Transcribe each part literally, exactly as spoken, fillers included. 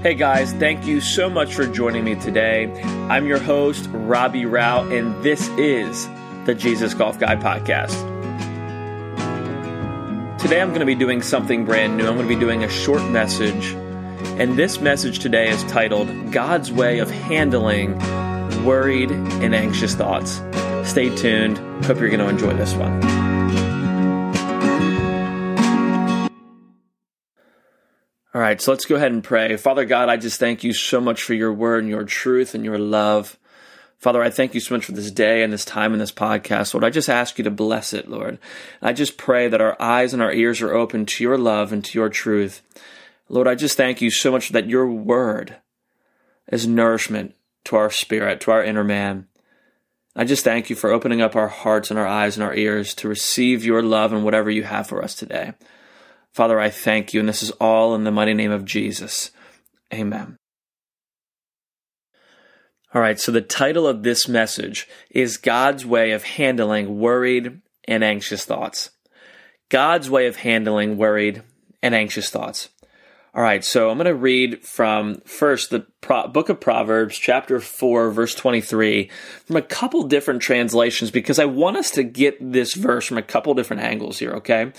Hey guys, thank you so much for joining me today. I'm your host, Robbie Rao, and this is the Jesus Golf Guy podcast. Today I'm going to be doing something brand new. I'm going to be doing a short message, and this message today is titled, God's Way of Handling Worried and Anxious Thoughts. Stay tuned. Hope you're going to enjoy this one. All right, so let's go ahead and pray. Father God, I just thank you so much for your word and your truth and your love. Father, I thank you so much for this day and this time and this podcast. Lord, I just ask you to bless it, Lord. I just pray that our eyes and our ears are open to your love and to your truth. Lord, I just thank you so much that your word is nourishment to our spirit, to our inner man. I just thank you for opening up our hearts and our eyes and our ears to receive your love and whatever you have for us today. Father, I thank you, and this is all in the mighty name of Jesus. Amen. All right, so the title of this message is God's Way of Handling Worried and Anxious Thoughts. God's Way of Handling Worried and Anxious Thoughts. All right, so I'm going to read from first the Pro- book of Proverbs, chapter four, verse twenty-three, from a couple different translations because I want us to get this verse from a couple different angles here, okay?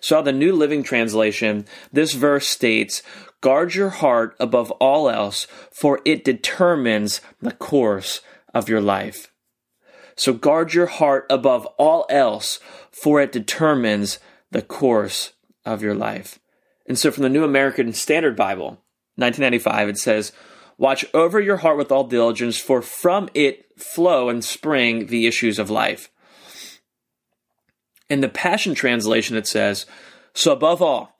So the New Living Translation, this verse states, "Guard your heart above all else, for it determines the course of your life." So guard your heart above all else, for it determines the course of your life. And so from the New American Standard Bible, nineteen ninety-five, it says, "Watch over your heart with all diligence, for from it flow and spring the issues of life." In the Passion Translation, it says, "So above all,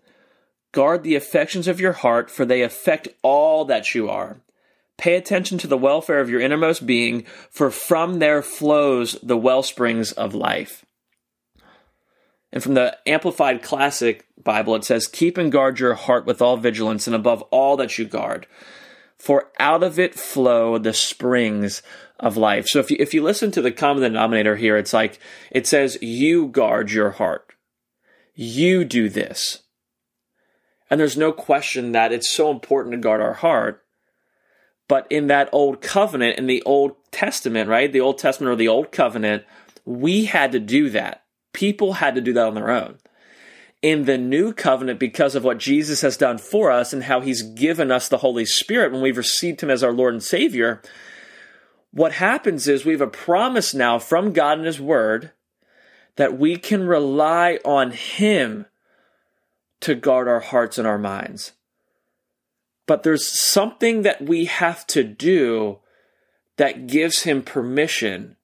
guard the affections of your heart, for they affect all that you are. Pay attention to the welfare of your innermost being, for from there flows the wellsprings of life." And from the Amplified Classic Bible, it says, "Keep and guard your heart with all vigilance, and above all that you guard, for out of it flow the springs of life." So if you, if you listen to the common denominator here, it's like, it says, you guard your heart. You do this. And there's no question that it's so important to guard our heart. But in that old covenant, in the Old Testament, right? The Old Testament or the Old Covenant, we had to do that. People had to do that on their own. In the new covenant, because of what Jesus has done for us and how he's given us the Holy Spirit when we've received him as our Lord and Savior, what happens is we have a promise now from God and his word that we can rely on him to guard our hearts and our minds. But there's something that we have to do that gives him permission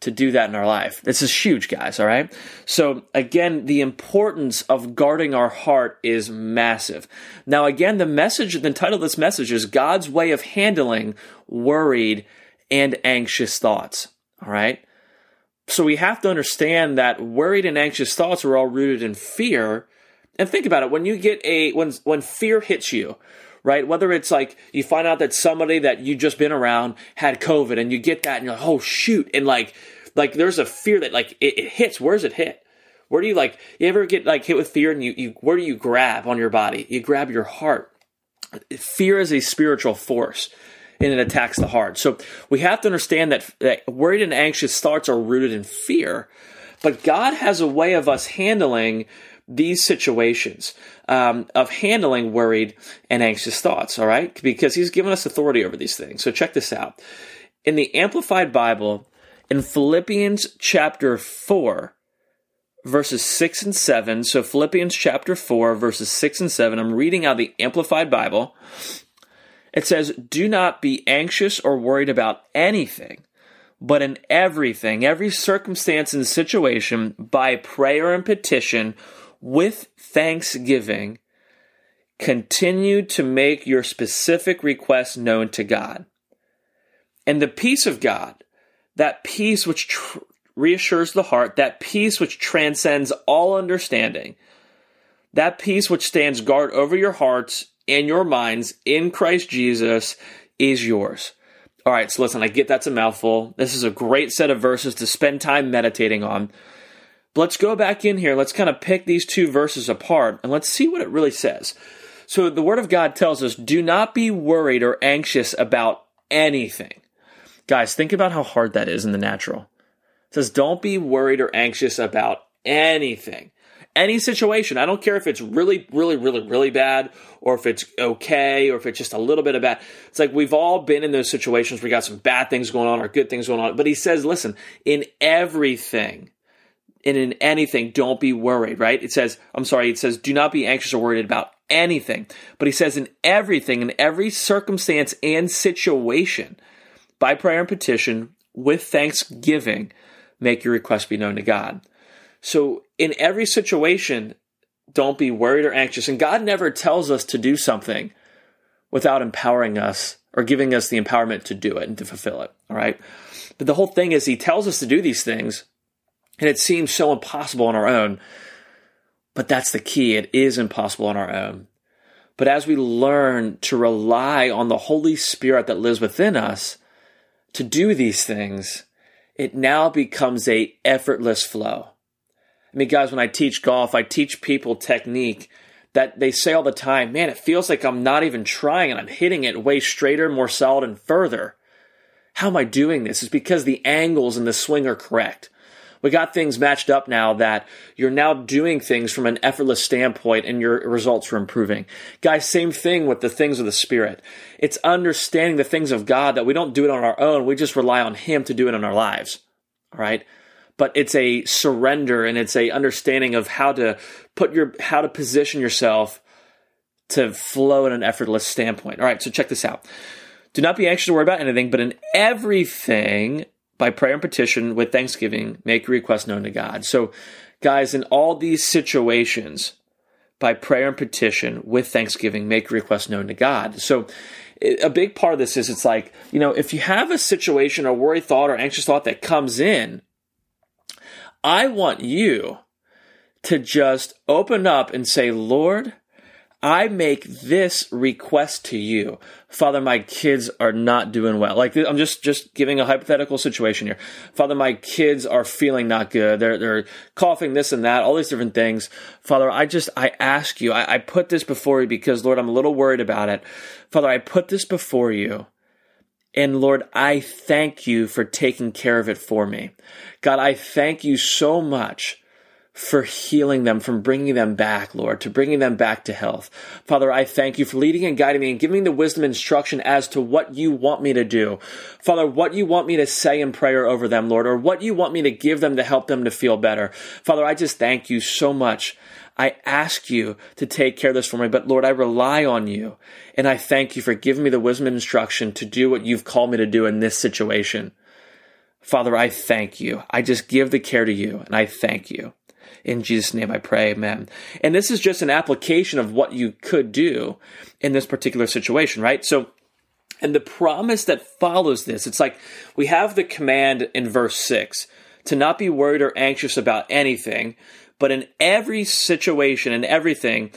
to do that in our life. This is huge, guys, all right? So again, the importance of guarding our heart is massive. Now again, the message, the title of this message is God's Way of Handling Worried and Anxious Thoughts, all right? So we have to understand that worried and anxious thoughts are all rooted in fear. And think about it, when you get a, when when fear hits you, right? Whether it's like you find out that somebody that you've just been around had COVID and you get that and you're like, oh, shoot. And like, like there's a fear that like it, it hits. Where's it hit? Where do you like, you ever get like hit with fear and you, you, where do you grab on your body? You grab your heart. Fear is a spiritual force and it attacks the heart. So we have to understand that, that worried and anxious thoughts are rooted in fear, but God has a way of us handling these situations um, of handling worried and anxious thoughts, all right? Because he's given us authority over these things. So check this out. In the Amplified Bible, in Philippians chapter four, verses six and seven, so Philippians chapter four, verses six and seven, I'm reading out the Amplified Bible. It says, "Do not be anxious or worried about anything, but in everything, every circumstance and situation, by prayer and petition, with thanksgiving, continue to make your specific requests known to God. And the peace of God, that peace which tr- reassures the heart, that peace which transcends all understanding, that peace which stands guard over your hearts and your minds in Christ Jesus is yours." All right, so listen, I get that's a mouthful. This is a great set of verses to spend time meditating on. Let's go back in here. Let's kind of pick these two verses apart and let's see what it really says. So the Word of God tells us, do not be worried or anxious about anything. Guys, think about how hard that is in the natural. It says, don't be worried or anxious about anything. Any situation. I don't care if it's really, really, really, really bad, or if it's okay, or if it's just a little bit of bad. It's like we've all been in those situations where we got some bad things going on or good things going on. But he says, listen, in everything and in anything, don't be worried, right? It says, I'm sorry, it says, do not be anxious or worried about anything. But he says in everything, in every circumstance and situation, by prayer and petition, with thanksgiving, make your request be known to God. So in every situation, don't be worried or anxious. And God never tells us to do something without empowering us or giving us the empowerment to do it and to fulfill it, all right? But the whole thing is he tells us to do these things, and it seems so impossible on our own, but that's the key. It is impossible on our own. But as we learn to rely on the Holy Spirit that lives within us to do these things, it now becomes an effortless flow. I mean, guys, when I teach golf, I teach people technique that they say all the time, man, it feels like I'm not even trying and I'm hitting it way straighter, more solid, and further. How am I doing this? It's because the angles and the swing are correct. We got things matched up now that you're now doing things from an effortless standpoint and your results are improving. Guys, same thing with the things of the Spirit. It's understanding the things of God that we don't do it on our own. We just rely on Him to do it in our lives, all right? But it's a surrender and it's a understanding of how to put your, how to position yourself to flow in an effortless standpoint. All right, so check this out. Do not be anxious to worry about anything, but in everything, by prayer and petition, with thanksgiving, make your request known to God. So guys, in all these situations, by prayer and petition, with thanksgiving, make your request known to God. So a big part of this is it's like, you know, if you have a situation or worry thought or anxious thought that comes in, I want you to just open up and say, Lord, I make this request to you. Father, my kids are not doing well. Like I'm just, just giving a hypothetical situation here. Father, my kids are feeling not good. They're, they're coughing, this and that, all these different things. Father, I just, I ask you, I, I put this before you because, Lord, I'm a little worried about it. Father, I put this before you. And Lord, I thank you for taking care of it for me. God, I thank you so much for healing them, from bringing them back, Lord, to bringing them back to health. Father, I thank you for leading and guiding me and giving me the wisdom and instruction as to what you want me to do. Father, what you want me to say in prayer over them, Lord, or what you want me to give them to help them to feel better. Father, I just thank you so much. I ask you to take care of this for me, but Lord, I rely on you, and I thank you for giving me the wisdom and instruction to do what you've called me to do in this situation. Father, I thank you. I just give the care to you, and I thank you. In Jesus' name I pray, amen. And this is just an application of what you could do in this particular situation, right? So, and the promise that follows this, it's like we have the command in verse six to not be worried or anxious about anything, but in every situation and everything,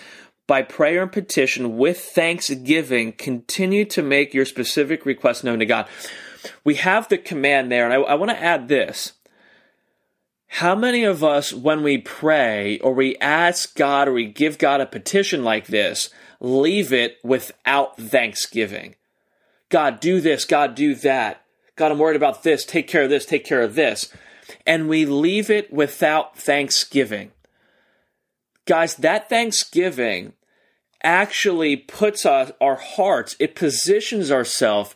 by prayer and petition, with thanksgiving, continue to make your specific requests known to God. We have the command there, and I, I want to add this. How many of us, when we pray or we ask God or we give God a petition like this, leave it without thanksgiving? God, do this. God, do that. God, I'm worried about this. Take care of this. Take care of this. And we leave it without thanksgiving. Guys, that thanksgiving actually puts us, our hearts, it positions ourselves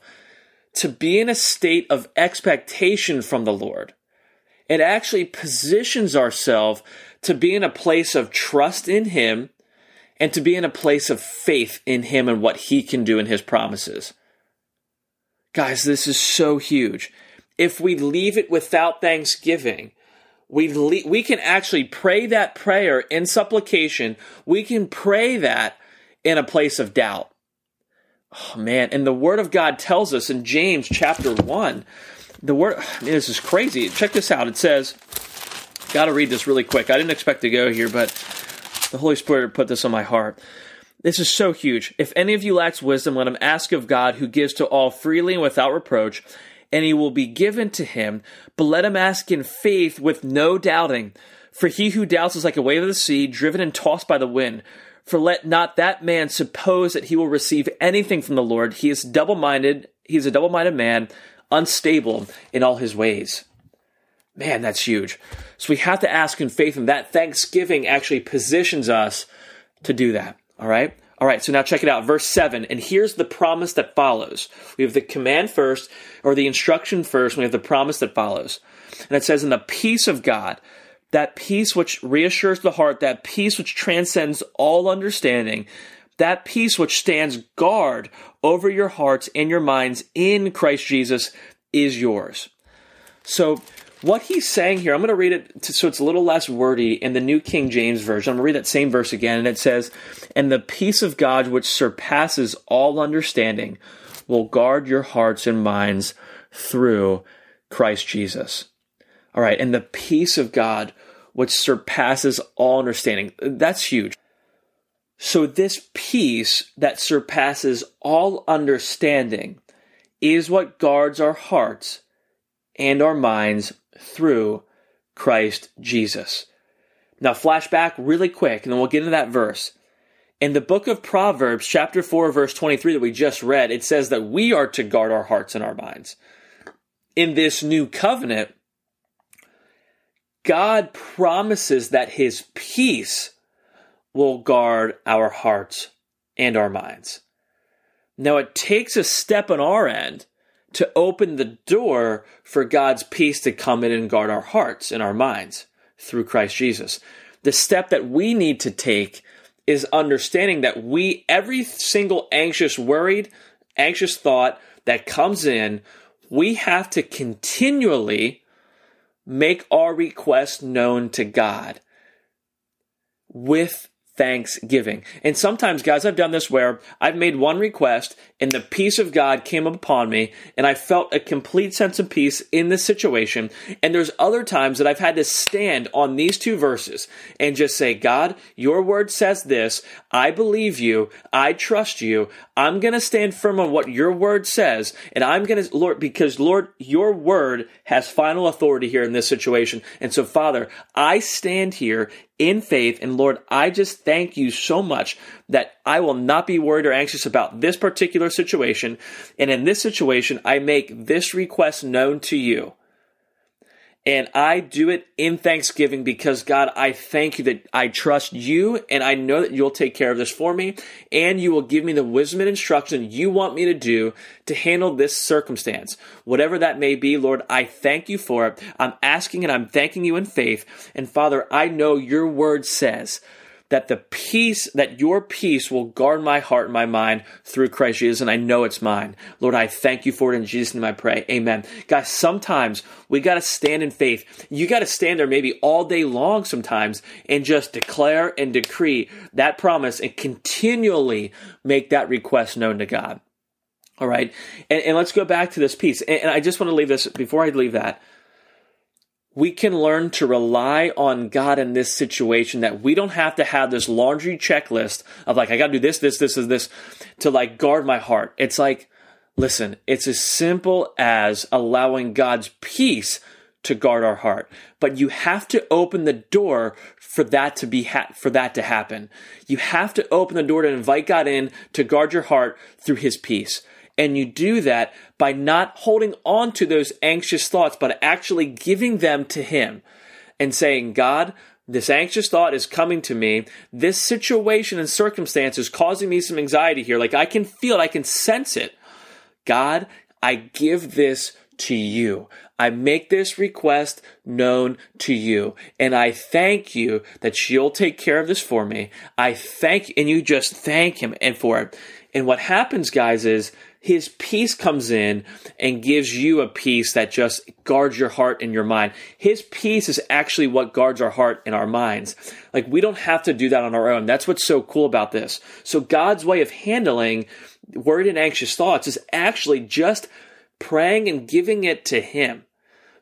to be in a state of expectation from the Lord. It actually positions ourselves to be in a place of trust in Him and to be in a place of faith in Him and what He can do in His promises. Guys, this is so huge. If we leave it without thanksgiving, we le- we can actually pray that prayer in supplication. We can pray that in a place of doubt. Oh, man. And the Word of God tells us in James chapter one, the Word, I mean, this is crazy. Check this out. It says, got to read this really quick. I didn't expect to go here, but the Holy Spirit put this on my heart. This is so huge. If any of you lacks wisdom, let him ask of God, who gives to all freely and without reproach, and he will be given to him, but let him ask in faith with no doubting. For he who doubts is like a wave of the sea, driven and tossed by the wind. For let not that man suppose that he will receive anything from the Lord. He is double-minded. He is a double-minded man, unstable in all his ways. Man, that's huge. So we have to ask in faith, and that thanksgiving actually positions us to do that. All right? All right, so now check it out. Verse seven, and here's the promise that follows. We have the command first, or the instruction first, and we have the promise that follows. And it says, in the peace of God, that peace which reassures the heart, that peace which transcends all understanding, that peace which stands guard over your hearts and your minds in Christ Jesus is yours. So what he's saying here, I'm going to read it so it's a little less wordy in the New King James Version. I'm going to read that same verse again, and it says, and the peace of God which surpasses all understanding will guard your hearts and minds through Christ Jesus. All right, and the peace of God, which surpasses all understanding. That's huge. So this peace that surpasses all understanding is what guards our hearts and our minds through Christ Jesus. Now, flash back really quick, and then we'll get into that verse. In the book of Proverbs, chapter four, verse twenty-three that we just read, it says that we are to guard our hearts and our minds. In this new covenant, God promises that his peace will guard our hearts and our minds. Now, it takes a step on our end to open the door for God's peace to come in and guard our hearts and our minds through Christ Jesus. The step that we need to take is understanding that we, every single anxious, worried, anxious thought that comes in, we have to continually make our request known to God with thanksgiving. And sometimes, guys, I've done this where I've made one request and the peace of God came upon me and I felt a complete sense of peace in this situation. And there's other times that I've had to stand on these two verses and just say, God, your word says this. I believe you. I trust you. I'm going to stand firm on what your word says. And I'm going to, Lord, because Lord, your word has final authority here in this situation. And so, Father, I stand here in faith. And Lord, I just thank you so much that I will not be worried or anxious about this particular situation. And in this situation, I make this request known to you. And I do it in thanksgiving because, God, I thank you that I trust you and I know that you'll take care of this for me and you will give me the wisdom and instruction you want me to do to handle this circumstance. Whatever that may be, Lord, I thank you for it. I'm asking and I'm thanking you in faith. And, Father, I know your word says that the peace, that your peace will guard my heart and my mind through Christ Jesus, and I know it's mine. Lord, I thank you for it. In Jesus' name I pray. Amen. Guys, sometimes we got to stand in faith. You got to stand there maybe all day long sometimes and just declare and decree that promise and continually make that request known to God. All right? And, and let's go back to this piece. And, and I just want to leave this, before I leave that, we can learn to rely on God in this situation, that we don't have to have this laundry checklist of like, I got to do this, this, this, and this to like guard my heart. It's like, listen, it's as simple as allowing God's peace to guard our heart, but you have to open the door for that to be ha- for that to happen. You have to open the door to invite God in to guard your heart through his peace. And you do that by not holding on to those anxious thoughts, but actually giving them to him and saying, God, this anxious thought is coming to me. This situation and circumstance is causing me some anxiety here. Like I can feel it. I can sense it. God, I give this to you. I make this request known to you. And I thank you that you'll take care of this for me. I thank you. And you just thank him and for it. And what happens, guys, is his peace comes in and gives you a peace that just guards your heart and your mind. His peace is actually what guards our heart and our minds. Like, we don't have to do that on our own. That's what's so cool about this. So God's way of handling worried and anxious thoughts is actually just praying and giving it to him,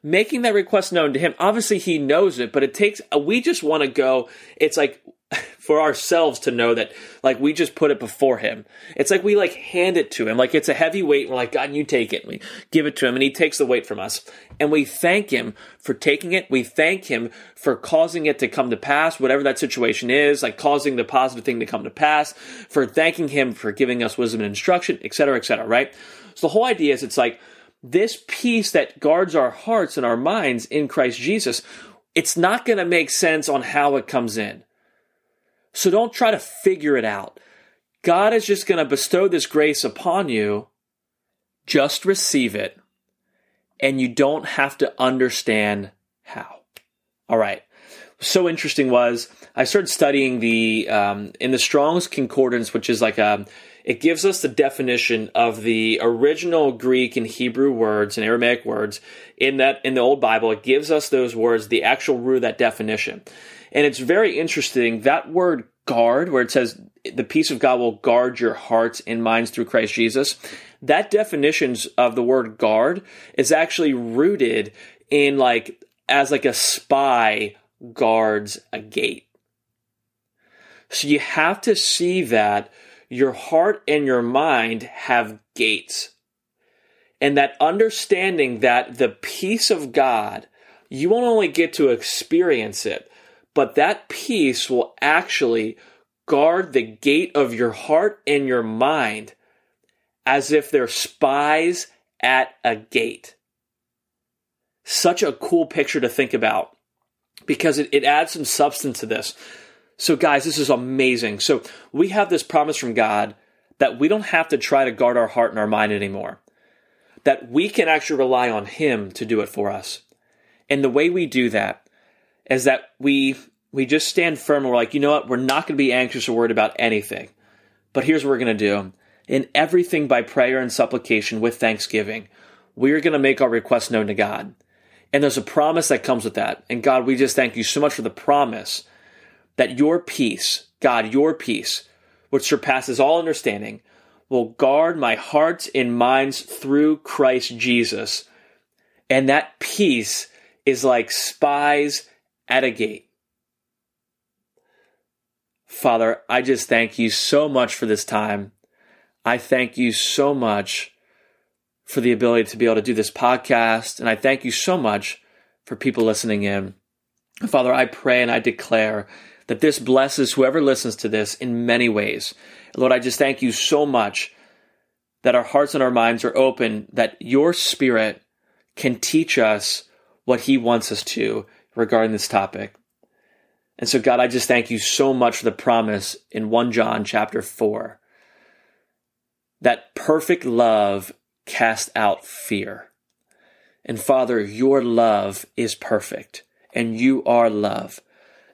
making that request known to him. Obviously, he knows it, but it takes, we just want to go, it's like, for ourselves to know that, like, we just put it before him. It's like we, like, hand it to him. Like, it's a heavy weight. We're like, God, you take it. And we give it to him, and he takes the weight from us. And we thank him for taking it. We thank him for causing it to come to pass, whatever that situation is, like causing the positive thing to come to pass, for thanking him for giving us wisdom and instruction, et cetera, et cetera, right? So the whole idea is it's like this peace that guards our hearts and our minds in Christ Jesus, it's not going to make sense on how it comes in. So don't try to figure it out. God is just going to bestow this grace upon you. Just receive it. And you don't have to understand how. All right. So interesting was I started studying the, um, in the Strong's Concordance, which is like a, it gives us the definition of the original Greek and Hebrew words and Aramaic words in that, in the old Bible. It gives us those words, the actual root of that definition. And it's very interesting, that word guard, where it says the peace of God will guard your hearts and minds through Christ Jesus, that definition of the word guard is actually rooted in like, as like a spy guards a gate. So you have to see that your heart and your mind have gates. And that understanding that the peace of God, you won't only get to experience it, but that peace will actually guard the gate of your heart and your mind as if they're spies at a gate. Such a cool picture to think about because it, it adds some substance to this. So guys, this is amazing. So we have this promise from God that we don't have to try to guard our heart and our mind anymore, that we can actually rely on him to do it for us. And the way we do that is that we we just stand firm. We're like, you know what? We're not going to be anxious or worried about anything. But here's what we're going to do. In everything by prayer and supplication with thanksgiving, we're going to make our requests known to God. And there's a promise that comes with that. And God, we just thank you so much for the promise that your peace, God, your peace, which surpasses all understanding, will guard my hearts and minds through Christ Jesus. And that peace is like spies at a gate. Father, I just thank you so much for this time. I thank you so much for the ability to be able to do this podcast. And I thank you so much for people listening in. Father, I pray and I declare that this blesses whoever listens to this in many ways. Lord, I just thank you so much that our hearts and our minds are open, that your Spirit can teach us what he wants us to regarding this topic. And so, God, I just thank you so much for the promise in First John chapter four, that perfect love casts out fear. And Father, your love is perfect, and you are love.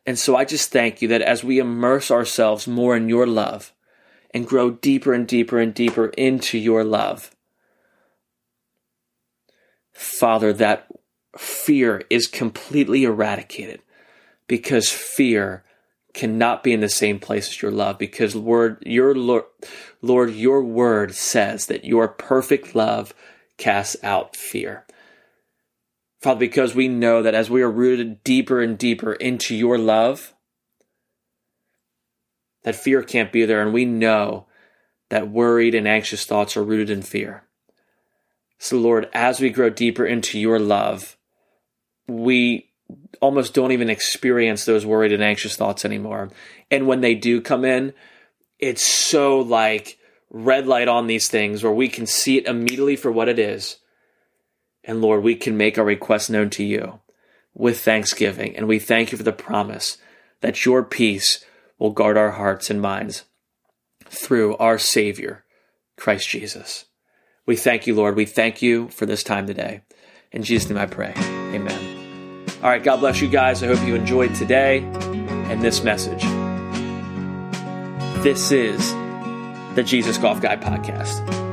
And so I just thank you that as we immerse ourselves more in your love and grow deeper and deeper and deeper into your love, Father, that fear is completely eradicated, because fear cannot be in the same place as your love, because Lord, your Lord, Lord, your word says that your perfect love casts out fear. Father, because we know that as we are rooted deeper and deeper into your love, that fear can't be there, and we know that worried and anxious thoughts are rooted in fear. So Lord, as we grow deeper into your love, we almost don't even experience those worried and anxious thoughts anymore. And when they do come in, it's so like red light on these things where we can see it immediately for what it is. And Lord, we can make our requests known to you with thanksgiving. And we thank you for the promise that your peace will guard our hearts and minds through our Savior, Christ Jesus. We thank you, Lord. We thank you for this time today. In Jesus' name I pray. Amen. All right, God bless you guys. I hope you enjoyed today and this message. This is the Jesus Golf Guy Podcast.